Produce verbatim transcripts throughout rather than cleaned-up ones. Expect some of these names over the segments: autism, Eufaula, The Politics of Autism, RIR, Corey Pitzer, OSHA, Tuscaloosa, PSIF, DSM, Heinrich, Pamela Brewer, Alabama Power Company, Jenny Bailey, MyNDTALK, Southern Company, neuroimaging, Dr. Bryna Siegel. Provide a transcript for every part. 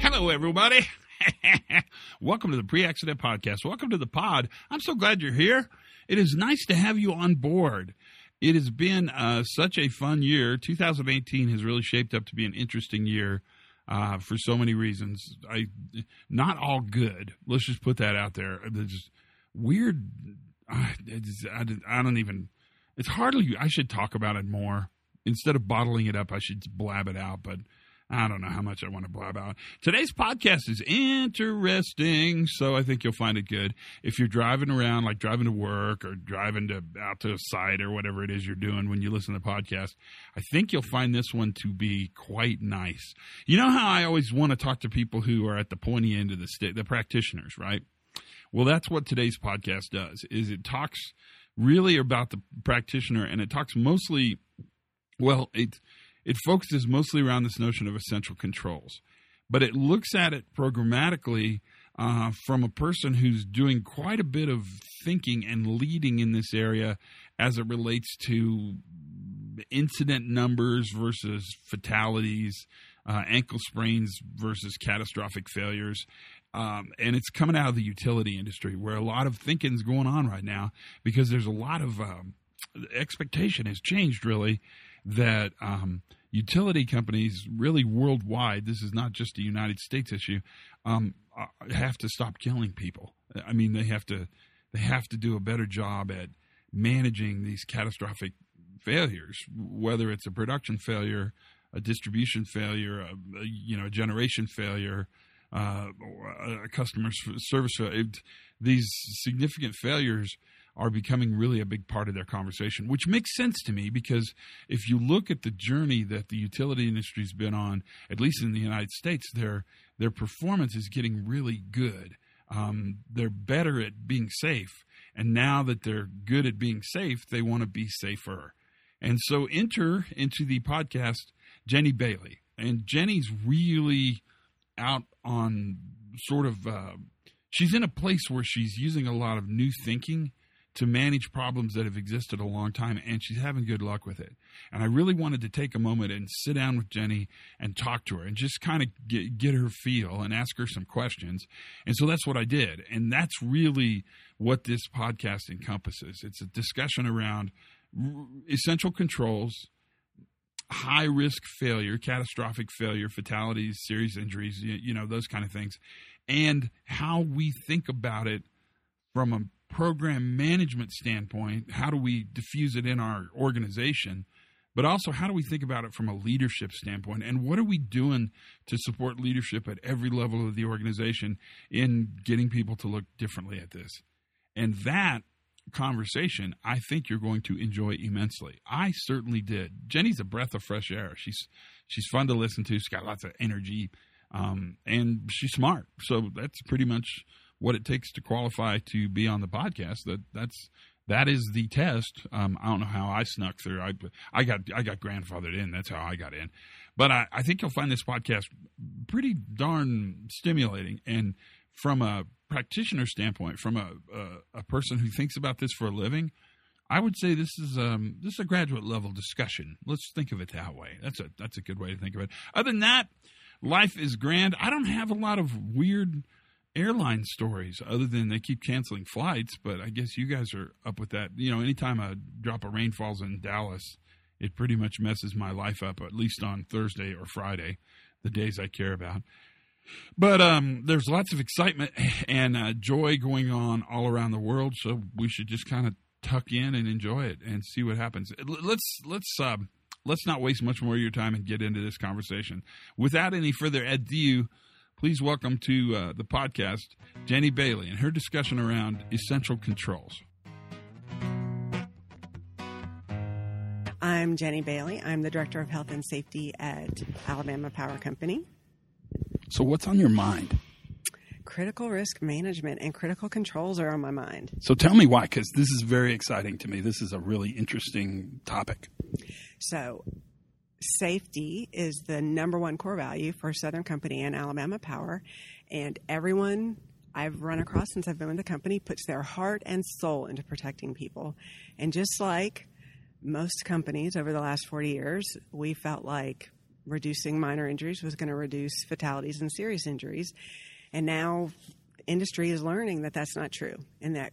Hello, everybody. Welcome to the Pre-Accident Podcast. Welcome to the pod. I'm so glad you're here. It is nice to have you on board. It has been uh, such a fun year. two thousand eighteen has really shaped up to be an interesting year uh, for so many reasons. I, not all good. Let's just put that out there. There's just weird. I, just, I, I don't even. It's hardly. I should talk about it more instead of bottling it up. I should blab it out, but I don't know how much I want to blab out. Today's podcast is interesting, so I think you'll find it good. If you're driving around, like driving to work or driving to out to a site or whatever it is you're doing when you listen to the podcast, I think you'll find this one to be quite nice. You know how I always want to talk to people who are at the pointy end of the stick, the practitioners, right? Well, that's what today's podcast does, is it talks really about the practitioner, and it talks mostly – well, it's – it focuses mostly around this notion of essential controls, but it looks at it programmatically uh, from a person who's doing quite a bit of thinking and leading in this area as it relates to incident numbers versus fatalities, uh, ankle sprains versus catastrophic failures. Um, and it's coming out of the utility industry where a lot of thinking's going on right now because there's a lot of um, expectation has changed really. That um, utility companies really worldwide, this is not just a United States issue, um, have to stop killing people. I mean, they have to they have to do a better job at managing these catastrophic failures, whether it's a production failure, a distribution failure, a, a, you know, a generation failure, uh, a customer service failure. These significant failures are becoming really a big part of their conversation, which makes sense to me because if you look at the journey that the utility industry's been on, at least in the United States, their their performance is getting really good. Um, they're better at being safe, and now that they're good at being safe, they want to be safer. And so enter into the podcast Jenny Bailey, and Jenny's really out on sort of uh, she's in a place where she's using a lot of new thinking to manage problems that have existed a long time, and she's having good luck with it. And I really wanted to take a moment and sit down with Jenny and talk to her and just kind of get, get her feel and ask her some questions. And so that's what I did. And that's really what this podcast encompasses. It's a discussion around essential controls, high-risk failure, catastrophic failure, fatalities, serious injuries, you, you know, those kind of things, and how we think about it from a program management standpoint. How do we diffuse it in our organization, but also how do we think about it from a leadership standpoint, and what are we doing to support leadership at every level of the organization in getting people to look differently at this? And that conversation, I think you're going to enjoy immensely. I certainly did. Jenny's a breath of fresh air. She's she's fun to listen to. She's got lots of energy, um, and she's smart. So that's pretty much what it takes to qualify to be on the podcast. That that's, that is the test. Um, I don't know how I snuck through. I, I got, I got grandfathered in. That's how I got in, but I, I think you'll find this podcast pretty darn stimulating. And from a practitioner standpoint, from a, a, a person who thinks about this for a living, I would say this is um this is a graduate level discussion. Let's think of it that way. That's a, that's a good way to think of it. Other than that, life is grand. I don't have a lot of weird airline stories other than they keep canceling flights, but I guess you guys are up with that. You know, anytime a drop of rain falls in Dallas, it pretty much messes my life up, at least on Thursday or Friday, the days I care about. But um, there's lots of excitement and uh, joy going on all around the world, so we should just kind of tuck in and enjoy it and see what happens. Let's let's uh, let's not waste much more of your time and get into this conversation. Without any further ado, please welcome to uh, the podcast, Jenny Bailey, and her discussion around essential controls. I'm Jenny Bailey. I'm the Director of Health and Safety at Alabama Power Company. So what's on your mind? Critical risk management and critical controls are on my mind. So tell me why, because this is very exciting to me. This is a really interesting topic. So safety is the number one core value for Southern Company and Alabama Power, and everyone I've run across since I've been with the company puts their heart and soul into protecting people. And just like most companies over the last forty years, we felt like reducing minor injuries was going to reduce fatalities and serious injuries. And now industry is learning that that's not true, and that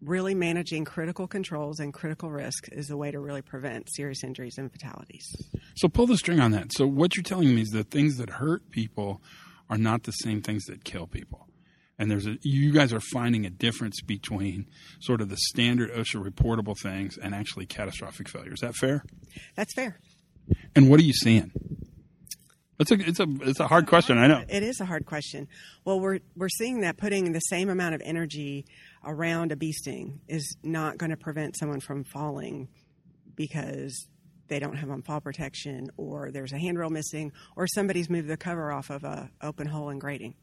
really managing critical controls and critical risk is the way to really prevent serious injuries and fatalities. So pull the string on that. So what you're telling me is the things that hurt people are not the same things that kill people. And there's a, you guys are finding a difference between sort of the standard OSHA reportable things and actually catastrophic failure. Is that fair? That's fair. And what are you seeing? It's a it's a it's a hard question. I know it is a hard question. Well, we're we're seeing that putting the same amount of energy around a bee sting is not going to prevent someone from falling because they don't have on fall protection, or there's a handrail missing, or somebody's moved the cover off of a open hole in grading.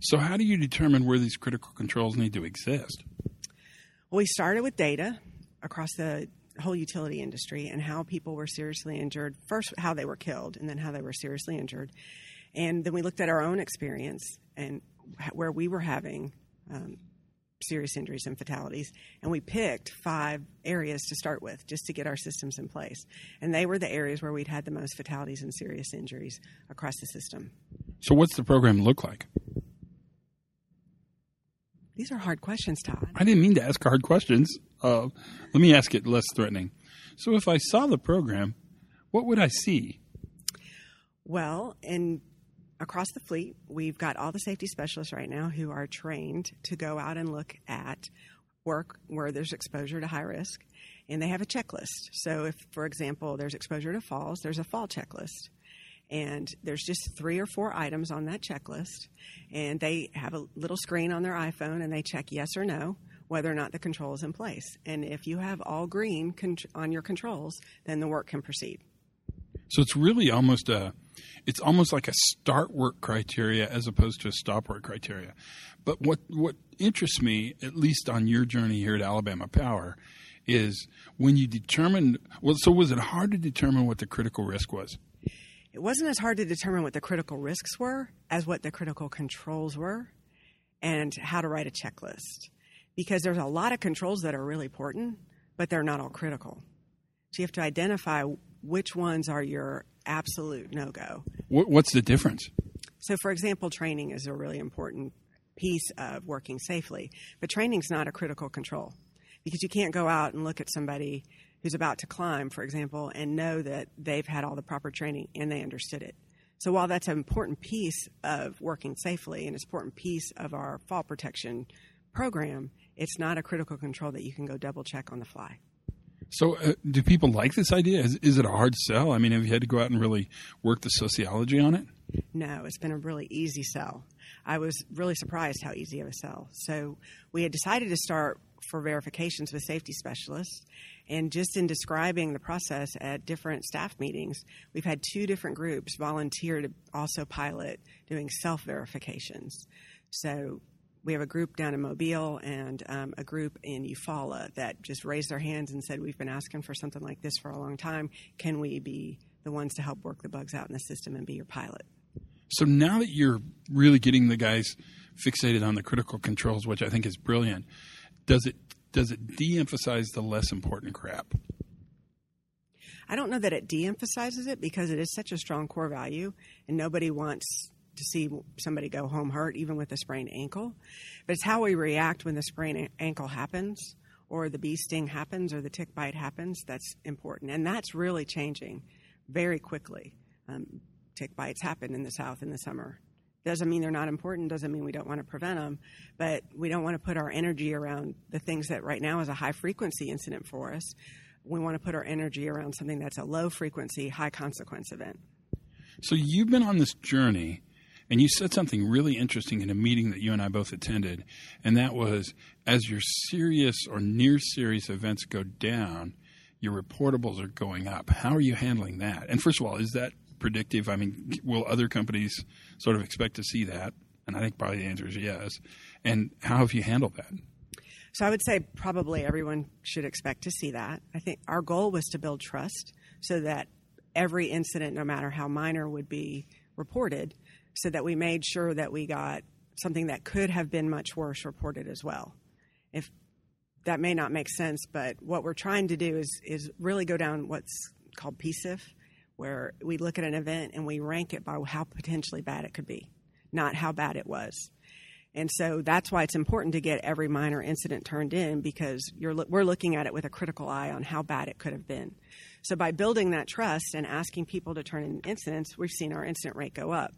So how do you determine where these critical controls need to exist? Well, we started with data across the whole utility industry and how people were seriously injured, first how they were killed and then how they were seriously injured. And then we looked at our own experience and where we were having um, serious injuries and fatalities. And we picked five areas to start with just to get our systems in place. And they were the areas where we'd had the most fatalities and serious injuries across the system. So what's the program look like? These are hard questions, Todd. I didn't mean to ask hard questions. Uh, let me ask it less threatening. So if I saw the program, what would I see? Well, in, across the fleet, we've got all the safety specialists right now who are trained to go out and look at work where there's exposure to high risk, and they have a checklist. So if, for example, there's exposure to falls, there's a fall checklist. And there's just three or four items on that checklist, and they have a little screen on their iPhone, and they check yes or no whether or not the control is in place. And if you have all green con- on your controls, then the work can proceed. So it's really almost a, it's almost like a start work criteria as opposed to a stop work criteria. But what what interests me, at least on your journey here at Alabama Power, is when you determined. Well, so was it hard to determine what the critical risk was? It wasn't as hard to determine what the critical risks were as what the critical controls were and how to write a checklist, because there's a lot of controls that are really important, but they're not all critical. So you have to identify which ones are your absolute no-go. What's the difference? So, for example, training is a really important piece of working safely, but training's not a critical control because you can't go out and look at somebody who's about to climb, for example, and know that they've had all the proper training and they understood it. So while that's an important piece of working safely and it's an important piece of our fall protection program, it's not a critical control that you can go double check on the fly. So uh, do people like this idea? Is, is it a hard sell? I mean, have you had to go out and really work the sociology on it? No, it's been a really easy sell. I was really surprised how easy of a sell. So we had decided to start for verifications with safety specialists. And just in describing the process at different staff meetings, we've had two different groups volunteer to also pilot doing self-verifications. So we have a group down in Mobile and um, a group in Eufaula that just raised their hands and said, we've been asking for something like this for a long time. Can we be the ones to help work the bugs out in the system and be your pilot? So now that you're really getting the guys fixated on the critical controls, which I think is brilliant, Does it does it de-emphasize the less important crap? I don't know that it de-emphasizes it because it is such a strong core value, and nobody wants to see somebody go home hurt, even with a sprained ankle. But it's how we react when the sprained ankle happens or the bee sting happens or the tick bite happens that's important, and that's really changing very quickly. Um, tick bites happen in the South in the summer. Doesn't mean they're not important, doesn't mean we don't want to prevent them, but we don't want to put our energy around the things that right now is a high-frequency incident for us. We want to put our energy around something that's a low-frequency, high-consequence event. So you've been on this journey, and you said something really interesting in a meeting that you and I both attended, and that was as your serious or near-serious events go down, your reportables are going up. How are you handling that? And first of all, is that predictive? I mean, will other companies sort of expect to see that? And I think probably the answer is yes. And how have you handled that? So I would say probably everyone should expect to see that. I think our goal was to build trust so that every incident, no matter how minor, would be reported so that we made sure that we got something that could have been much worse reported as well. If that may not make sense, but what we're trying to do is is really go down what's called P S I F, where we look at an event and we rank it by how potentially bad it could be, not how bad it was. And so that's why it's important to get every minor incident turned in, because you're, we're looking at it with a critical eye on how bad it could have been. So by building that trust and asking people to turn in incidents, we've seen our incident rate go up.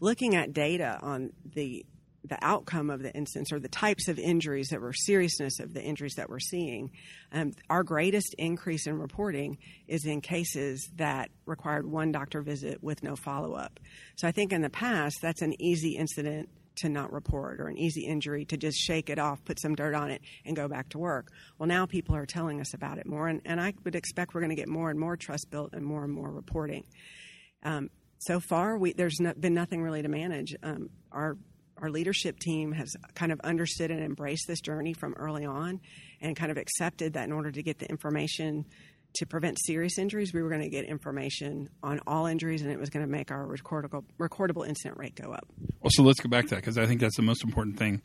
Looking at data on the the outcome of the incidents or the types of injuries that were, seriousness of the injuries that we're seeing, um, our greatest increase in reporting is in cases that required one doctor visit with no follow-up. So I think in the past, that's an easy incident to not report, or an easy injury to just shake it off, put some dirt on it, and go back to work. Well, now people are telling us about it more, and, and I would expect we're going to get more and more trust built and more and more reporting. Um, so far, we, there's no, been nothing really to manage. Um, our our leadership team has kind of understood and embraced this journey from early on and kind of accepted that in order to get the information to prevent serious injuries, we were going to get information on all injuries, and it was going to make our recordable, recordable incident rate go up. Well, so let's go back to that, because I think that's the most important thing,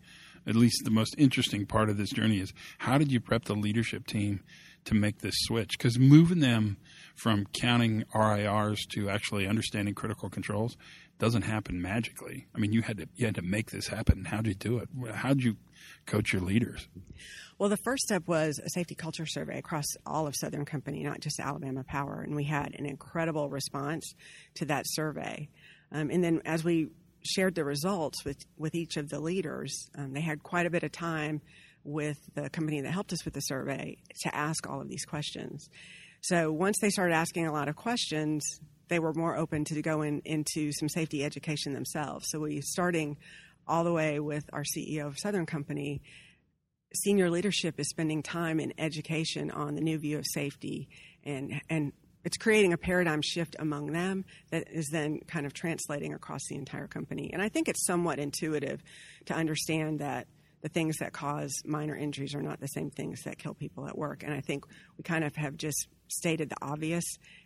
at least the most interesting part of this journey, is how did you prep the leadership team to make this switch? Because moving them from counting R I Rs to actually understanding critical controls doesn't happen magically. I mean, you had to you had to make this happen. How did you do it? How did you coach your leaders? Well, the first step was a safety culture survey across all of Southern Company, not just Alabama Power, and we had an incredible response to that survey. Um, and then as we shared the results with, with each of the leaders, um, they had quite a bit of time with the company that helped us with the survey to ask all of these questions. So once they started asking a lot of questions, they were more open to go in, into some safety education themselves. So we starting all the way with our C E O of Southern Company, senior leadership is spending time in education on the new view of safety, and and it's creating a paradigm shift among them that is then kind of translating across the entire company. And I think it's somewhat intuitive to understand that the things that cause minor injuries are not the same things that kill people at work. And I think we kind of have just stated the obvious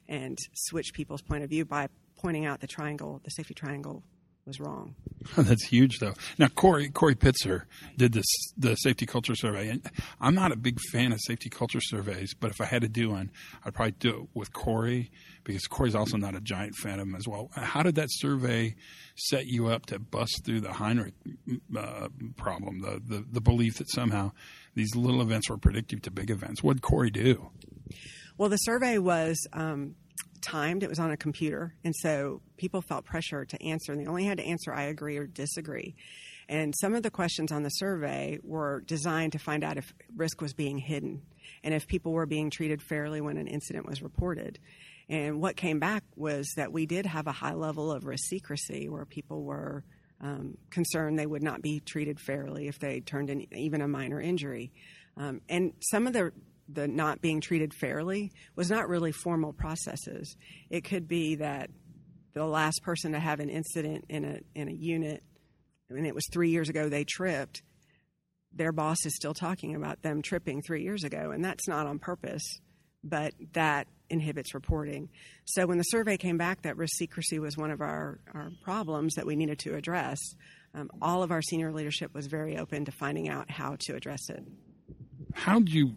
and switched people's point of view by pointing out the triangle, the safety triangle, was wrong. That's huge, though. Now, Corey Corey Pitzer did this the safety culture survey, and I'm not a big fan of safety culture surveys, but if I had to do one, I'd probably do it with Corey, because Corey's also not a giant fan of them as well. How did that survey set you up to bust through the Heinrich uh, problem, the, the the belief that somehow these little events were predictive to big events? What did Corey do? Well, the survey was um, timed. It was on a computer, and so people felt pressure to answer, and they only had to answer I agree or disagree. And some of the questions on the survey were designed to find out if risk was being hidden and if people were being treated fairly when an incident was reported. And what came back was that we did have a high level of risk secrecy, where people were um, concerned they would not be treated fairly if they turned in even a minor injury. Um, and some of the the not being treated fairly was not really formal processes. It could be that the last person to have an incident in a in a unit, and it was three years ago they tripped, their boss is still talking about them tripping three years ago, and that's not on purpose, but that inhibits reporting. So when the survey came back that risk secrecy was one of our, our problems that we needed to address, um, all of our senior leadership was very open to finding out how to address it. How do you...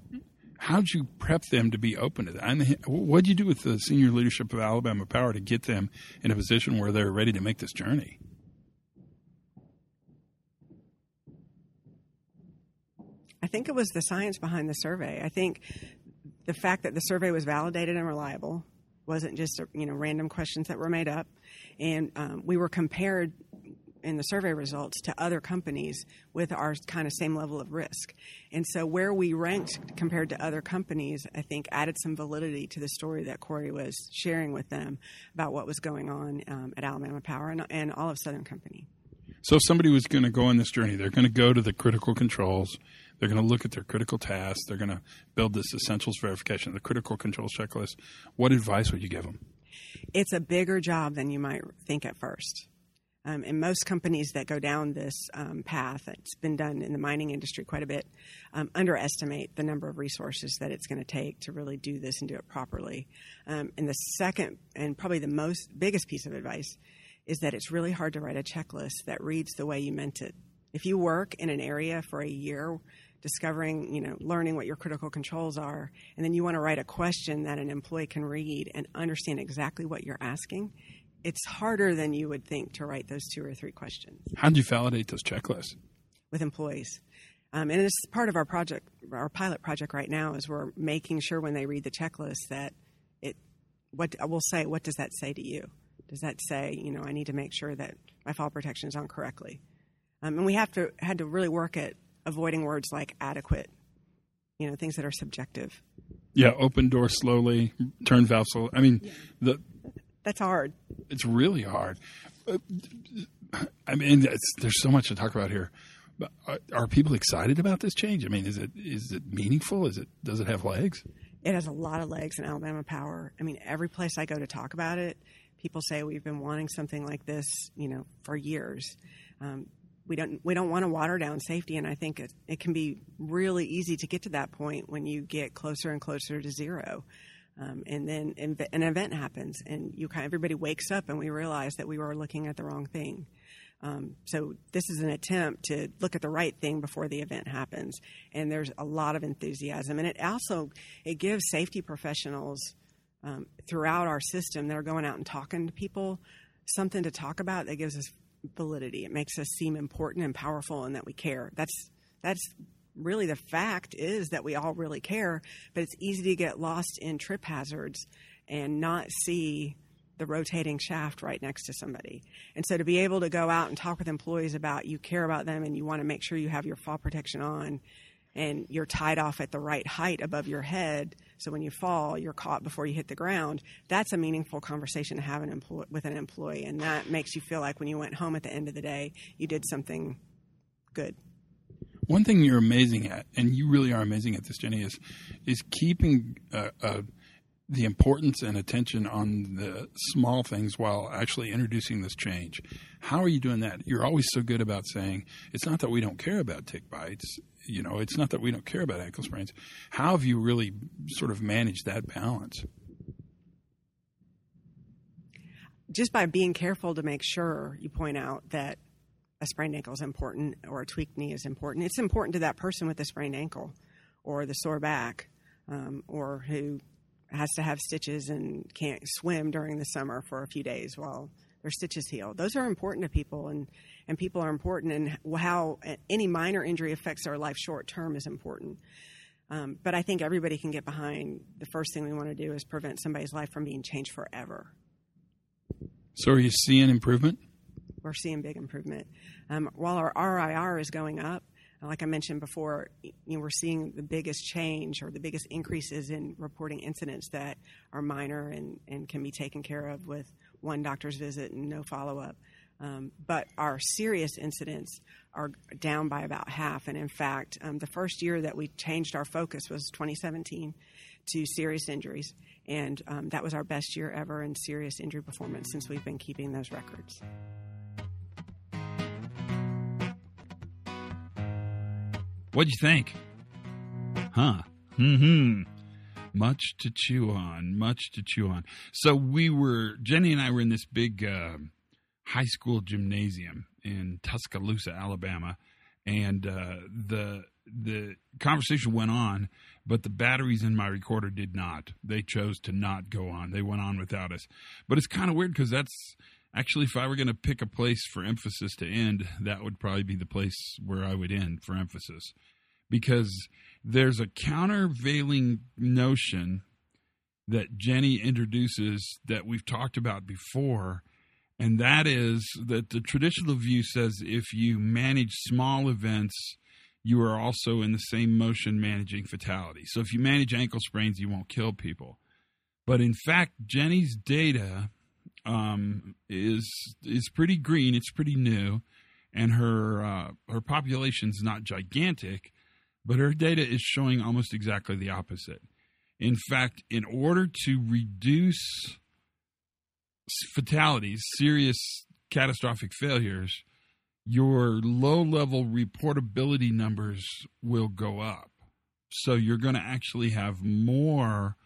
How'd you prep them to be open to that? I mean, what'd you do with the senior leadership of Alabama Power to get them in a position where they're ready to make this journey? I think it was the science behind the survey. I think the fact that the survey was validated and reliable, wasn't just, you know, random questions that were made up, and um, we were compared in the survey results to other companies with our kind of same level of risk. And so where we ranked compared to other companies, I think, added some validity to the story that Corey was sharing with them about what was going on um, at Alabama Power and, and all of Southern Company. So if somebody was going to go on this journey, they're going to go to the critical controls, they're going to look at their critical tasks, they're going to build this essentials verification, the critical controls checklist. What advice would you give them? It's a bigger job than you might think at first. Um, and most companies that go down this um, path, it's been done in the mining industry quite a bit, um, underestimate the number of resources that it's going to take to really do this and do it properly. Um, and the second and probably the most biggest piece of advice is that it's really hard to write a checklist that reads the way you meant it. If you work in an area for a year, discovering, you know, learning what your critical controls are, and then you want to write a question that an employee can read and understand exactly what you're asking, it's harder than you would think to write those two or three questions. How do you validate those checklists? With employees. Um, and it's part of our project, our pilot project right now, is we're making sure when they read the checklist that it, what we'll say, what does that say to you? Does that say, you know, I need to make sure that my fall protection is on correctly? Um, and we have to had to really work at avoiding words like adequate, you know, things that are subjective. Yeah, open door slowly, turn valve slowly. I mean, yeah. the that's hard. It's really hard. I mean, it's, there's so much to talk about here. But are, are people excited about this change? I mean, is it is it meaningful? Is it does it have legs? It has a lot of legs in Alabama Power. I mean, every place I go to talk about it, people say we've been wanting something like this, you know, for years. Um, we don't we don't want to water down safety, and I think it, it can be really easy to get to that point when you get closer and closer to zero. Um, and then an event happens, and you kind of, everybody wakes up, and we realize that we were looking at the wrong thing. Um, so this is an attempt to look at the right thing before the event happens, and there's a lot of enthusiasm. And it also it gives safety professionals um, throughout our system that are going out and talking to people something to talk about that gives us validity. It makes us seem important and powerful, and that we care. That's that's. Really, the fact is that we all really care, but it's easy to get lost in trip hazards and not see the rotating shaft right next to somebody. And so to be able to go out and talk with employees about you care about them and you want to make sure you have your fall protection on and you're tied off at the right height above your head so when you fall, you're caught before you hit the ground, that's a meaningful conversation to have an employee, with an employee. And that makes you feel like when you went home at the end of the day, you did something good. One thing you're amazing at, and you really are amazing at this, Jenny, is is keeping uh, uh, the importance and attention on the small things while actually introducing this change. How are you doing that? You're always so good about saying it's not that we don't care about tick bites. You know, it's not that we don't care about ankle sprains. How have you really sort of managed that balance? Just by being careful to make sure you point out that a sprained ankle is important or a tweaked knee is important. It's important to that person with the sprained ankle or the sore back um, or who has to have stitches and can't swim during the summer for a few days while their stitches heal. Those are important to people, and, and people are important, and how any minor injury affects our life short term is important. Um, but I think everybody can get behind the first thing we want to do is prevent somebody's life from being changed forever. So are you seeing improvement? We're seeing big improvement. Um, while our R I R is going up, like I mentioned before, you know, we're seeing the biggest change or the biggest increases in reporting incidents that are minor and, and can be taken care of with one doctor's visit and no follow-up. Um, but our serious incidents are down by about half. And, in fact, um, the first year that we changed our focus was twenty seventeen to serious injuries. And um, that was our best year ever in serious injury performance since we've been keeping those records. What'd you think? Huh. Mm-hmm. Much to chew on. Much to chew on. So we were, Jenny and I were in this big uh, high school gymnasium in Tuscaloosa, Alabama, and uh, the the conversation went on, but the batteries in my recorder did not. They chose to not go on. They went on without us. But it's kind of weird because that's actually, if I were going to pick a place for emphasis to end, that would probably be the place where I would end for emphasis, because there's a countervailing notion that Jenny introduces that we've talked about before, and that is that the traditional view says if you manage small events, you are also in the same motion managing fatality. So if you manage ankle sprains, you won't kill people. But in fact, Jenny's data Um, is is pretty green. It's pretty new, and her uh, her population's not gigantic, but her data is showing almost exactly the opposite. In fact, in order to reduce fatalities, serious catastrophic failures, your low-level reportability numbers will go up. So you're going to actually have more.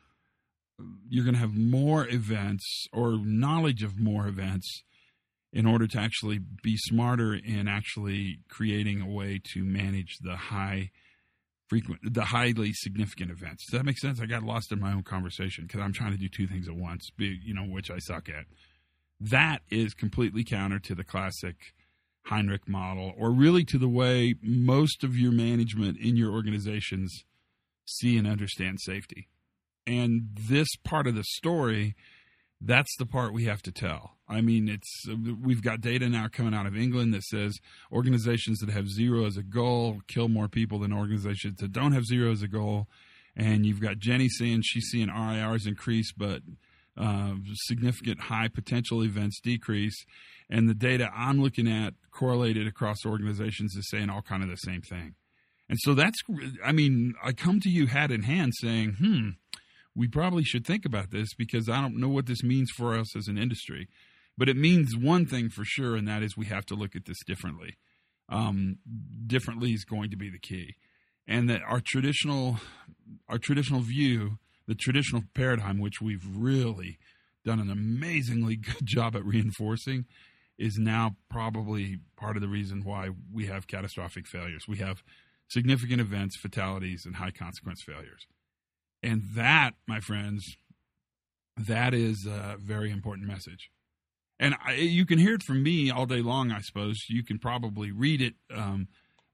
You're going to have more events or knowledge of more events in order to actually be smarter in actually creating a way to manage the high frequent, the highly significant events. Does that make sense? I got lost in my own conversation because I'm trying to do two things at once, you know, which I suck at. That is completely counter to the classic Heinrich model, or really to the way most of your management in your organizations see and understand safety. And this part of the story, that's the part we have to tell. I mean, it's we've got data now coming out of England that says organizations that have zero as a goal kill more people than organizations that don't have zero as a goal. And you've got Jenny saying she's seeing R I Rs increase, but uh, significant high potential events decrease. And the data I'm looking at correlated across organizations is saying all kind of the same thing. And so that's, I mean, I come to you hat in hand saying, hmm, we probably should think about this because I don't know what this means for us as an industry. But it means one thing for sure, and that is we have to look at this differently. Um, differently is going to be the key. And that our traditional, our traditional view, the traditional paradigm, which we've really done an amazingly good job at reinforcing, is now probably part of the reason why we have catastrophic failures. We have significant events, fatalities, and high consequence failures. And that, my friends, that is a very important message. And I, you can hear it from me all day long, I suppose. You can probably read it. Um,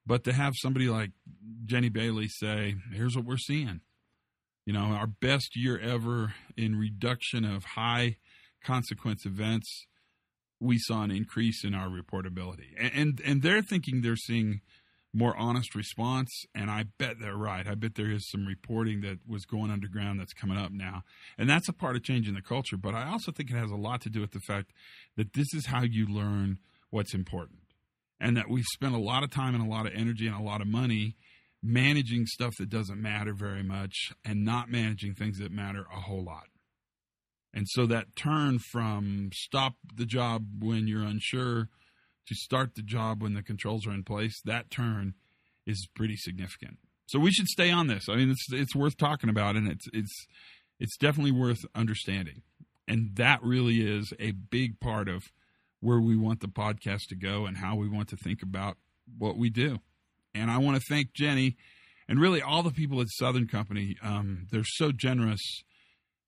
but to have somebody like Jenny Bailey say, here's what we're seeing. You know, our best year ever in reduction of high consequence events, we saw an increase in our reportability. And, and, and they're thinking they're seeing more honest response, and I bet they're right. I bet there is some reporting that was going underground that's coming up now. And that's a part of changing the culture, but I also think it has a lot to do with the fact that this is how you learn what's important, and that we've spent a lot of time and a lot of energy and a lot of money managing stuff that doesn't matter very much and not managing things that matter a whole lot. And so that turn from stop the job when you're unsure to start the job when the controls are in place, that turn is pretty significant. So we should stay on this. I mean, it's it's worth talking about, and it's it's it's definitely worth understanding. And that really is a big part of where we want the podcast to go and how we want to think about what we do. And I want to thank Jenny and really all the people at Southern Company. Um, they're so generous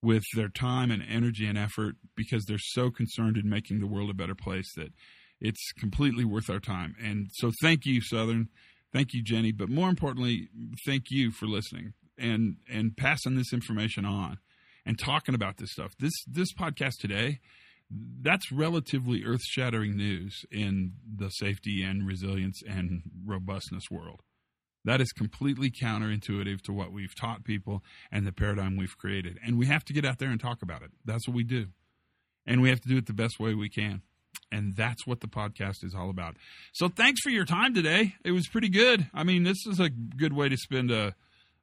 with their time and energy and effort because they're so concerned in making the world a better place that it's completely worth our time. And so thank you, Southern. Thank you, Jenny. But more importantly, thank you for listening and, and passing this information on and talking about this stuff. This this podcast today, that's relatively earth-shattering news in the safety and resilience and robustness world. That is completely counterintuitive to what we've taught people and the paradigm we've created. And we have to get out there and talk about it. That's what we do. And we have to do it the best way we can. And that's what the podcast is all about. So thanks for your time today. It was pretty good. I mean, this is a good way to spend a,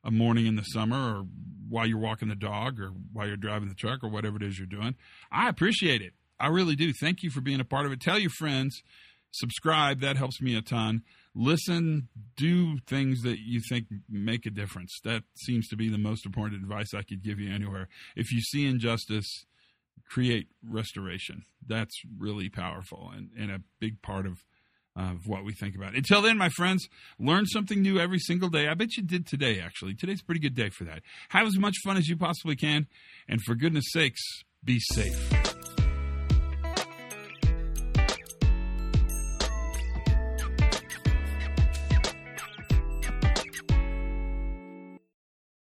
a morning in the summer, or while you're walking the dog, or while you're driving the truck, or whatever it is you're doing. I appreciate it. I really do. Thank you for being a part of it. Tell your friends. Subscribe. That helps me a ton. Listen. Do things that you think make a difference. That seems to be the most important advice I could give you anywhere. If you see injustice, create restoration. That's really powerful and, and a big part of, uh, of what we think about. Until then, my friends, learn something new every single day. I bet you did today, actually. Today's a pretty good day for that. Have as much fun as you possibly can. And for goodness sakes, be safe.